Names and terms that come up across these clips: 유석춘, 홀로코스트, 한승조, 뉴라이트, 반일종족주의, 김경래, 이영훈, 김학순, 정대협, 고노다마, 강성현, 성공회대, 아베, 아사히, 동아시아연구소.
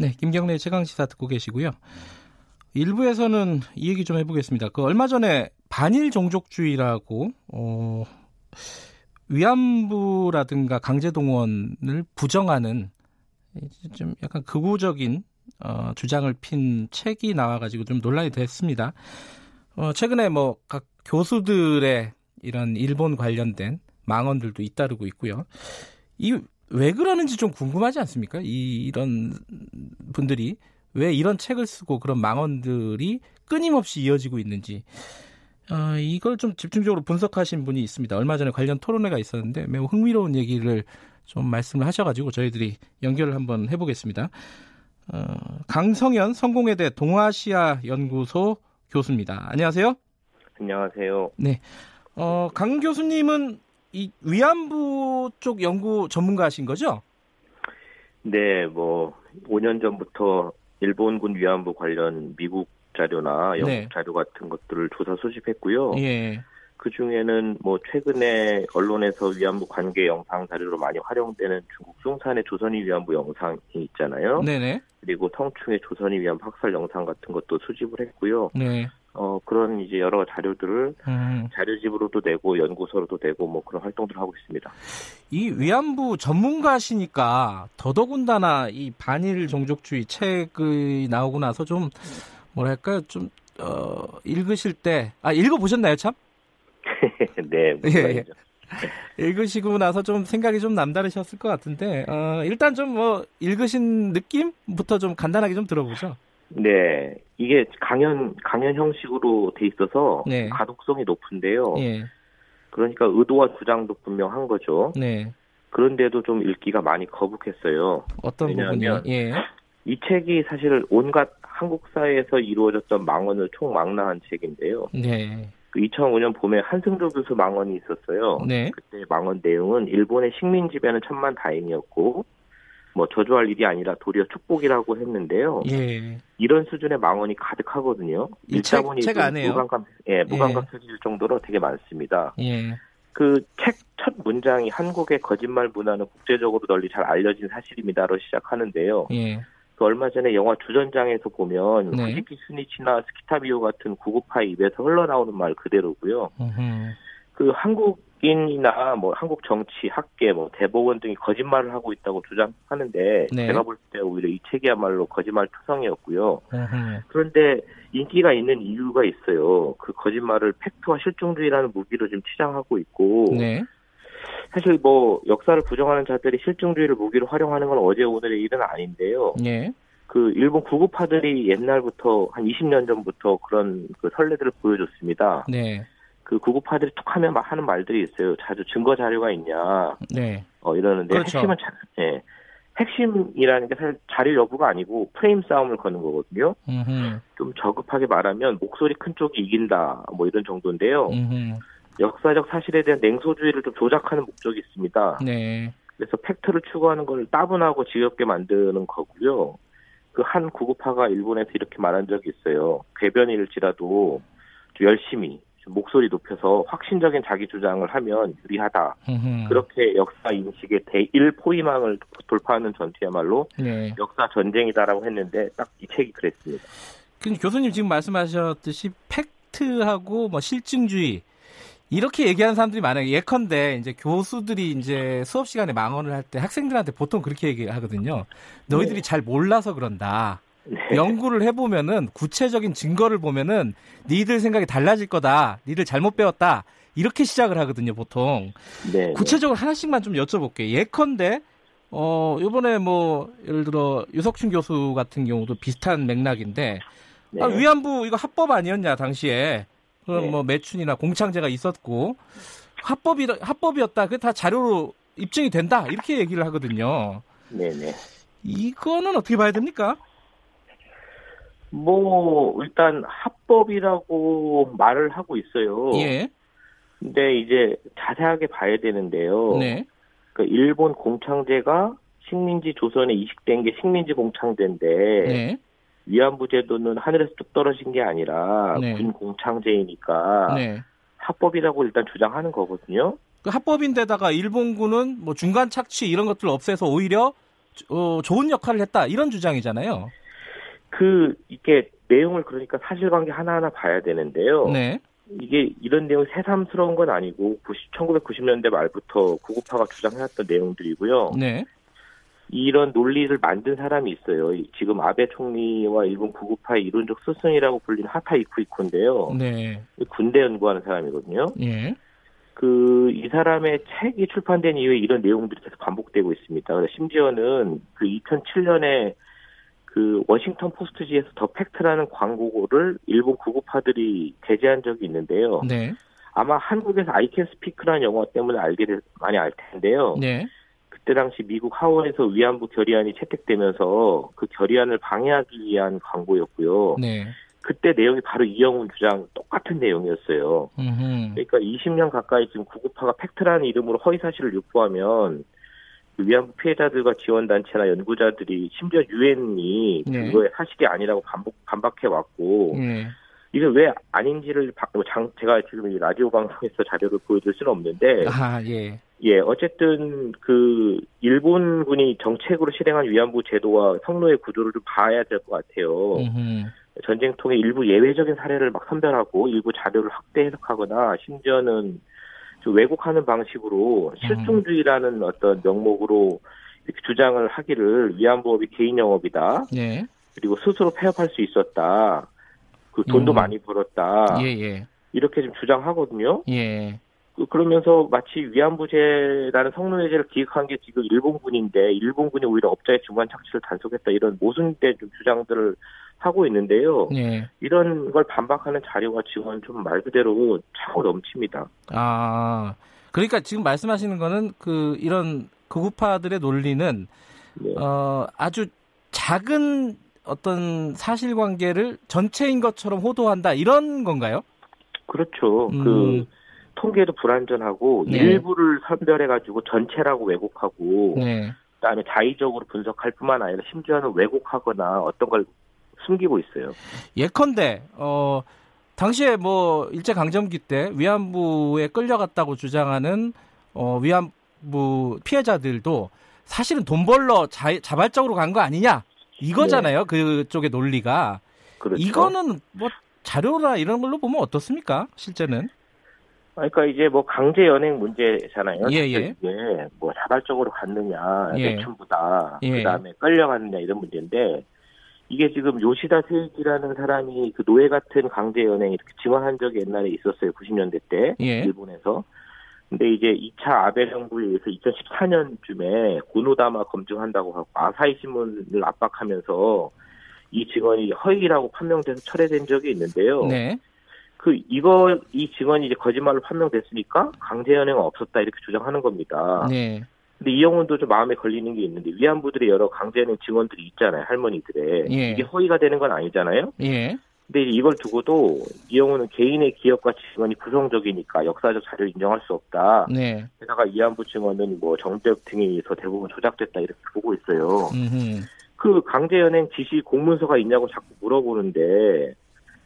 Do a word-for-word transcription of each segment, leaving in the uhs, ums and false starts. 네, 김경래의 최강시사 듣고 계시고요. 일부에서는 이 얘기 좀 해보겠습니다. 그 얼마 전에 반일종족주의라고 어, 위안부라든가 강제동원을 부정하는 좀 약간 극우적인 어, 주장을 핀 책이 나와가지고 좀 논란이 됐습니다. 어, 최근에 뭐 각 교수들의 이런 일본 관련된 망언들도 잇따르고 있고요. 이 왜 그러는지 좀 궁금하지 않습니까? 이, 이런 분들이 왜 이런 책을 쓰고 그런 망언들이 끊임없이 이어지고 있는지 어, 이걸 좀 집중적으로 분석하신 분이 있습니다. 얼마 전에 관련 토론회가 있었는데 매우 흥미로운 얘기를 좀 말씀을 하셔가지고 저희들이 연결을 한번 해보겠습니다. 어, 강성현 성공회대 동아시아연구소 교수입니다. 안녕하세요. 안녕하세요. 네, 어, 강 교수님은 이 위안부 쪽 연구 전문가신 거죠? 네, 뭐 오 년 전부터 일본군 위안부 관련 미국 자료나 영국 네. 자료 같은 것들을 조사 수집했고요. 예. 그 중에는 뭐 최근에 언론에서 위안부 관계 영상 자료로 많이 활용되는 중국 숭산의 조선인 위안부 영상이 있잖아요. 네네. 그리고 성충의 조선인 위안부 학살 영상 같은 것도 수집을 했고요. 네. 어 그런 이제 여러 자료들을 음. 자료집으로도 내고 연구소로도 내고 뭐 그런 활동들을 하고 있습니다. 이 위안부 전문가시니까 더더군다나 이 반일 종족주의 책이 나오고 나서 좀 뭐랄까 좀 어, 읽으실 때 아 읽어 보셨나요 참? 네, 예, 예. 읽으시고 나서 좀 생각이 좀 남다르셨을 것 같은데 어, 일단 좀 뭐 읽으신 느낌부터 좀 간단하게 좀 들어보죠. 네, 이게 강연 강연 형식으로 돼 있어서 네. 가독성이 높은데요. 예. 그러니까 의도와 주장도 분명한 거죠. 네. 그런데도 좀 읽기가 많이 거북했어요. 어떤 부분이요? 예. 이 책이 사실 온갖 한국 사회에서 이루어졌던 망언을 총망라한 책인데요. 네. 이천오 년 봄에 한승조 교수 망언이 있었어요. 네. 그때 망언 내용은 일본의 식민 지배는 천만 다행이었고 뭐 저주할 일이 아니라 도리어 축복이라고 했는데요. 예. 이런 수준의 망언이 가득하거든요. 일자본이 무감각 예, 무감각해질 예. 정도로 되게 많습니다. 예. 그 책 첫 문장이 한국의 거짓말 문화는 국제적으로 널리 잘 알려진 사실입니다로 시작하는데요. 예. 그 얼마 전에 영화 주전장에서 보면 네. 후지키 스니치나 스키타비오 같은 구구파의 입에서 흘러나오는 말 그대로고요. 으흠. 그 한국인이나 뭐 한국 정치, 학계, 뭐 대법원 등이 거짓말을 하고 있다고 주장하는데 네. 제가 볼 때 오히려 이 책이야말로 거짓말 투성이었고요. 으흠. 그런데 인기가 있는 이유가 있어요. 그 거짓말을 팩트와 실증주의라는 무기로 지금 치장하고 있고 네. 사실 뭐 역사를 부정하는 자들이 실증주의를 무기로 활용하는 건 어제 오늘의 일은 아닌데요. 예. 그 일본 구구파들이 옛날부터 한 이십 년 전부터 그런 그 선례들을 보여줬습니다. 네. 그 구구파들이 툭하면 막 하는 말들이 있어요. 자주 증거 자료가 있냐. 네. 어 이러는데 그렇죠. 핵심은 자, 예. 핵심이라는 게 사실 자료 여부가 아니고 프레임 싸움을 거는 거거든요. 음흠. 좀 저급하게 말하면 목소리 큰 쪽이 이긴다. 뭐 이런 정도인데요. 음흠. 역사적 사실에 대한 냉소주의를 좀 조작하는 목적이 있습니다. 네. 그래서 팩트를 추구하는 걸 따분하고 지겹게 만드는 거고요. 그 한 구구파가 일본에서 이렇게 말한 적이 있어요. 궤변일지라도 열심히 목소리 높여서 확신적인 자기 주장을 하면 유리하다. 으흠. 그렇게 역사 인식의 대일 포위망을 돌파하는 전투야말로 네. 역사 전쟁이다라고 했는데 딱 이 책이 그랬습니다. 근데 교수님 지금 말씀하셨듯이 팩트하고 뭐 실증주의 이렇게 얘기하는 사람들이 만약에 예컨대 이제 교수들이 이제 수업 시간에 망언을 할 때 학생들한테 보통 그렇게 얘기하거든요. 너희들이 네. 잘 몰라서 그런다. 네. 연구를 해보면은 구체적인 증거를 보면은 니들 생각이 달라질 거다. 니들 잘못 배웠다. 이렇게 시작을 하거든요, 보통. 네. 구체적으로 하나씩만 좀 여쭤볼게요. 예컨대 어 이번에 뭐 예를 들어 유석춘 교수 같은 경우도 비슷한 맥락인데 네. 아, 위안부 이거 합법 아니었냐 당시에. 그럼 네. 뭐 매춘이나 공창제가 있었고 합법이 합법이었다. 그게 다 자료로 입증이 된다. 이렇게 얘기를 하거든요. 네네. 이거는 어떻게 봐야 됩니까? 뭐 일단 합법이라고 말을 하고 있어요. 예. 근데 이제 자세하게 봐야 되는데요. 네. 그 일본 공창제가 식민지 조선에 이식된 게 식민지 공창제인데 네. 위안부 제도는 하늘에서 뚝 떨어진 게 아니라 네. 군 공창제이니까 네. 합법이라고 일단 주장하는 거거든요. 그 합법인데다가 일본군은 뭐 중간 착취 이런 것들을 없애서 오히려 어, 좋은 역할을 했다 이런 주장이잖아요. 그 이게 내용을 그러니까 사실관계 하나하나 봐야 되는데요. 네. 이게 이런 내용이 새삼스러운 건 아니고 천구백구십 년대 말부터 구구파가 주장해왔던 내용들이고요. 네. 이런 논리를 만든 사람이 있어요. 지금 아베 총리와 일본 구구파의 이론적 스승이라고 불리는 하타 이쿠이코인데요. 네. 군대 연구하는 사람이거든요. 네. 그 이 사람의 책이 출판된 이후에 이런 내용들이 계속 반복되고 있습니다. 그래서 심지어는 그 이천칠 년에 그 워싱턴 포스트지에서 더 팩트라는 광고를 일본 구구파들이 게재한 적이 있는데요. 네. 아마 한국에서 I Can Speak라는 영화 때문에 알게 되, 많이 알 텐데요. 네. 그때 당시 미국 하원에서 위안부 결의안이 채택되면서 그 결의안을 방해하기 위한 광고였고요. 네. 그때 내용이 바로 이영훈 주장 똑같은 내용이었어요. 음흠. 그러니까 이십 년 가까이 지금 구구파가 팩트라는 이름으로 허위사실을 유포하면 위안부 피해자들과 지원단체나 연구자들이 심지어 유엔이 네. 그거의 사실이 아니라고 반복, 반박해왔고 네. 이게 왜 아닌지를 장, 제가 지금 이 라디오 방송에서 자료를 보여줄 수는 없는데 아, 예. 예, 어쨌든 그 일본군이 정책으로 실행한 위안부 제도와 성노예 구조를 좀 봐야 될 것 같아요. 음흠. 전쟁 통해 일부 예외적인 사례를 막 선별하고 일부 자료를 확대 해석하거나 심지어는 왜곡하는 방식으로 실종주의라는 음. 어떤 명목으로 이렇게 주장을 하기를 위안부업이 개인 영업이다. 예. 그리고 스스로 폐업할 수 있었다. 그 돈도 음. 많이 벌었다. 예예. 이렇게 좀 주장하거든요. 예. 그러면서 마치 위안부제라는 성노예제를 기획한 게 지금 일본군인데 일본군이 오히려 업자의 중간 착취를 단속했다 이런 모순된 좀 주장들을 하고 있는데요. 네. 이런 걸 반박하는 자료와 증언 좀 말 그대로 차고 넘칩니다. 아, 그러니까 지금 말씀하시는 거는 그 이런 극우파들의 논리는 네. 어, 아주 작은 어떤 사실관계를 전체인 것처럼 호도한다 이런 건가요? 그렇죠. 음. 그 통계도 불완전하고 네. 일부를 선별해가지고 전체라고 왜곡하고 네. 그다음에 자의적으로 분석할 뿐만 아니라 심지어는 왜곡하거나 어떤 걸 숨기고 있어요. 예컨대 어, 당시에 뭐 일제강점기 때 위안부에 끌려갔다고 주장하는 어, 위안부 피해자들도 사실은 돈 벌러 자, 자발적으로 간 거 아니냐 이거잖아요. 네. 그쪽의 논리가. 그렇죠. 이거는 뭐 자료나 이런 걸로 보면 어떻습니까? 실제는. 그러니까 이제 뭐 강제 연행 문제잖아요. 예, 예. 이게 뭐 자발적으로 갔느냐, 예. 대충보다 예. 그다음에 끌려갔느냐 이런 문제인데 이게 지금 요시다 세이지라는 사람이 그 노예 같은 강제 연행 이렇게 증언한 적이 옛날에 있었어요. 구십 년대 때 예. 일본에서. 근데 이제 이 차 아베 정부에 의해서 이천십사 년쯤에 고노다마 검증한다고 하고 아사히 신문을 압박하면서 이 증언이 허위라고 판명돼서 철회된 적이 있는데요. 네. 그, 이거, 이 증언이 이제 거짓말로 판명됐으니까 강제연행은 없었다, 이렇게 주장하는 겁니다. 네. 근데 이영훈도 좀 마음에 걸리는 게 있는데, 위안부들의 여러 강제연행 증언들이 있잖아요, 할머니들의. 예. 이게 허위가 되는 건 아니잖아요? 예. 근데 이걸 두고도 이영훈은 개인의 기억과 증언이 부정적이니까 역사적 자료를 인정할 수 없다. 네. 게다가 위안부 증언은 뭐 정대협 등에 의해서 대부분 조작됐다, 이렇게 보고 있어요. 음흠. 그 강제연행 지시 공문서가 있냐고 자꾸 물어보는데,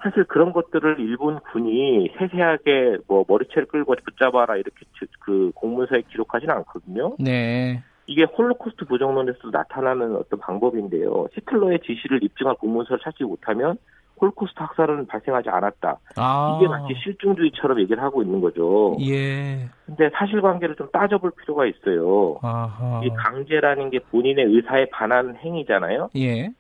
사실 그런 것들을 일본 군이 세세하게 뭐 머리채를 끌고 붙잡아라 이렇게 그 공문서에 기록하지는 않거든요. 네. 이게 홀로코스트 부정론에서도 나타나는 어떤 방법인데요. 히틀러의 지시를 입증할 공문서를 찾지 못하면 홀로코스트 학살은 발생하지 않았다. 아. 이게 마치 실종주의처럼 얘기를 하고 있는 거죠. 예. 근데 사실관계를 좀 따져볼 필요가 있어요. 아하. 이 강제라는 게 본인의 의사에 반한 행위잖아요. 예.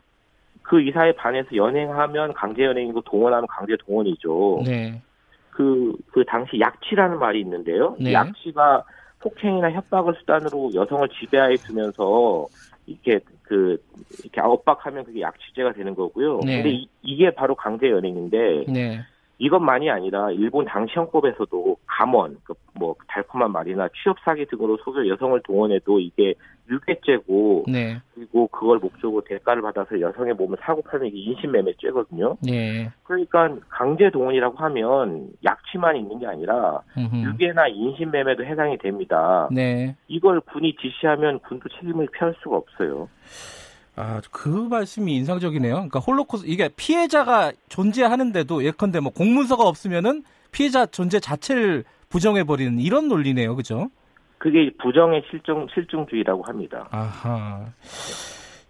그 이사에 반해서 연행하면 강제연행이고 동원하면 강제동원이죠. 네. 그, 그 당시 약취라는 말이 있는데요. 네. 약취가 폭행이나 협박을 수단으로 여성을 지배하에 두면서 이렇게 그, 이렇게 압박하면 그게 약취죄가 되는 거고요. 네. 근데 이, 이게 바로 강제연행인데. 네. 이것만이 아니라 일본 당시형법에서도 감원, 그 뭐 달콤한 말이나 취업 사기 등으로 속여 여성을 동원해도 이게 유괴죄고, 네. 그리고 그걸 목적으로 대가를 받아서 여성의 몸을 사고 팔면 이게 인신매매죄거든요. 네. 그러니까 강제 동원이라고 하면 약취만 있는 게 아니라 음흠. 유괴나 인신매매도 해당이 됩니다. 네. 이걸 군이 지시하면 군도 책임을 피할 수가 없어요. 아, 그 말씀이 인상적이네요. 그러니까 홀로코스트 이게 피해자가 존재하는데도 예컨대 뭐 공문서가 없으면은 피해자 존재 자체를 부정해 버리는 이런 논리네요, 그죠? 그게 부정의 실종 실종주의라고 합니다. 아하.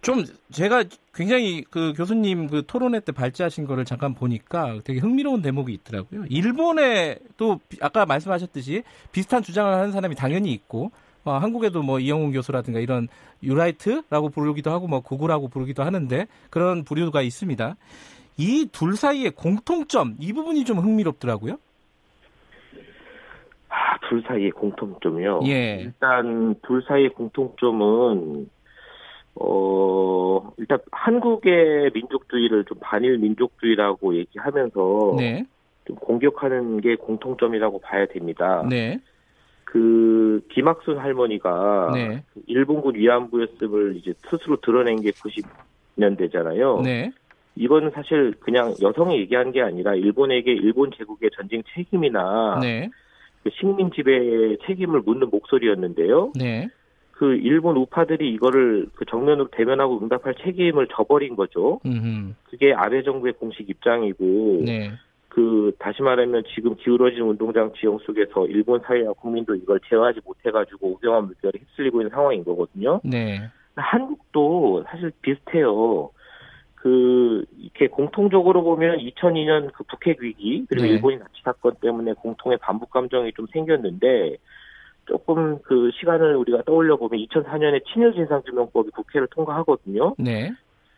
좀 제가 굉장히 그 교수님 그 토론회 때 발제하신 거를 잠깐 보니까 되게 흥미로운 대목이 있더라고요. 일본에 또 아까 말씀하셨듯이 비슷한 주장을 하는 사람이 당연히 있고. 어, 한국에도 뭐 이영훈 교수라든가 이런 뉴라이트라고 부르기도 하고 뭐 구구라고 부르기도 하는데 그런 부류가 있습니다. 이 둘 사이의 공통점, 이 부분이 좀 흥미롭더라고요. 아, 둘 사이의 공통점이요? 예. 일단 둘 사이의 공통점은 어, 일단 한국의 민족주의를 좀 반일 민족주의라고 얘기하면서 네. 좀 공격하는 게 공통점이라고 봐야 됩니다. 네. 그 김학순 할머니가 네. 일본군 위안부였음을 이제 스스로 드러낸 게 구십 년대잖아요. 네. 이건 사실 그냥 여성이 얘기한 게 아니라 일본에게 일본 제국의 전쟁 책임이나 네. 그 식민 지배의 책임을 묻는 목소리였는데요. 네. 그 일본 우파들이 이거를 그 정면으로 대면하고 응답할 책임을 져버린 거죠. 음흠. 그게 아베 정부의 공식 입장이고. 네. 그 다시 말하면 지금 기울어진 운동장 지형 속에서 일본 사회와 국민도 이걸 제어하지 못해가지고 오경화 물결에 휩쓸리고 있는 상황인 거거든요. 네. 한국도 사실 비슷해요. 그 이렇게 공통적으로 보면 이천이 년 그 북핵 위기 그리고 네. 일본인 납치 사건 때문에 공통의 반북 감정이 좀 생겼는데 조금 그 시간을 우리가 떠올려 보면 이천사 년에 친일 진상규명법이 국회를 통과하거든요. 네.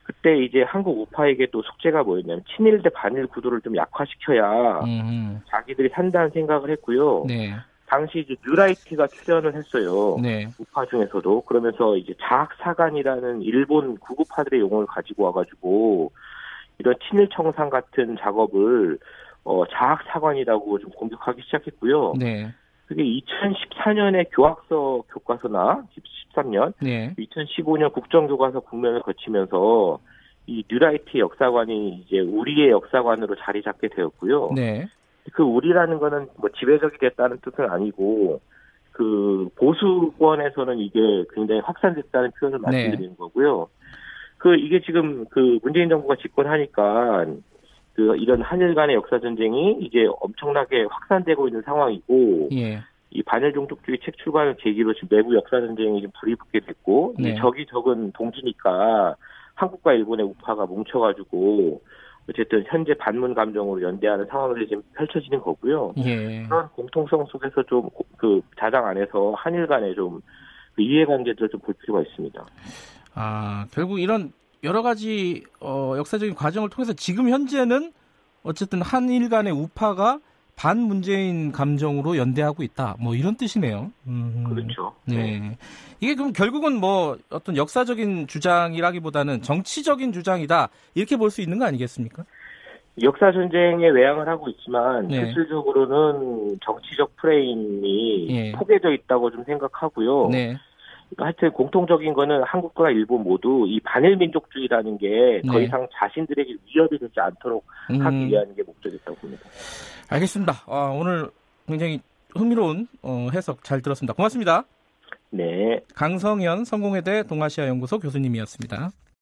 그때 이제 한국 우파에게 또 숙제가 뭐였냐면 친일 대 반일 구도를 좀 약화시켜야 음. 자기들이 산다는 생각을 했고요. 네. 당시 이제 뉴라이트가 출연을 했어요. 네. 우파 중에서도. 그러면서 이제 자학사관이라는 일본 구구파들의 용어를 가지고 와가지고 이런 친일 청산 같은 작업을 어, 자학사관이라고 좀 공격하기 시작했고요. 네. 그게 이천십사 년에 교학서 교과서나 십삼 년, 네. 이천십오 년 국정교과서 국면을 거치면서 이 뉴라이트 역사관이 이제 우리의 역사관으로 자리 잡게 되었고요. 네. 그 우리라는 거는 뭐 지배적이 됐다는 뜻은 아니고 그 보수권에서는 이게 굉장히 확산됐다는 표현을 말씀드리는 네. 거고요. 그 이게 지금 그 문재인 정부가 집권하니까 그 이런 한일 간의 역사 전쟁이 이제 엄청나게 확산되고 있는 상황이고 예. 이 반일종족주의 책 출간을 계기로 지금 내부 역사 전쟁이 좀 불이 붙게 됐고 네. 이 적이 적은 동지니까 한국과 일본의 우파가 뭉쳐가지고 어쨌든 현재 반문 감정으로 연대하는 상황들이 지금 펼쳐지는 거고요. 예. 그런 공통성 속에서 좀 그 자장 안에서 한일 간의 좀 그 이해관계들을 좀 볼 필요가 있습니다. 아 결국 이런 여러 가지 어, 역사적인 과정을 통해서 지금 현재는 어쨌든 한일 간의 우파가 반문재인 감정으로 연대하고 있다. 뭐 이런 뜻이네요. 음, 그렇죠. 네. 네. 이게 그럼 결국은 뭐 어떤 역사적인 주장이라기보다는 정치적인 주장이다. 이렇게 볼 수 있는 거 아니겠습니까? 역사 전쟁에 외양을 하고 있지만 네. 실질적으로는 정치적 프레임이 네. 포개져 있다고 좀 생각하고요. 네. 하여튼 공통적인 거는 한국과 일본 모두 이 반일민족주의라는 게 더 이상 네. 자신들에게 위협이 되지 않도록 음. 하기 위한 게 목적이었다고 봅니다. 알겠습니다. 아, 오늘 굉장히 흥미로운 어, 해석 잘 들었습니다. 고맙습니다. 네. 강성현 성공회대 동아시아연구소 교수님이었습니다.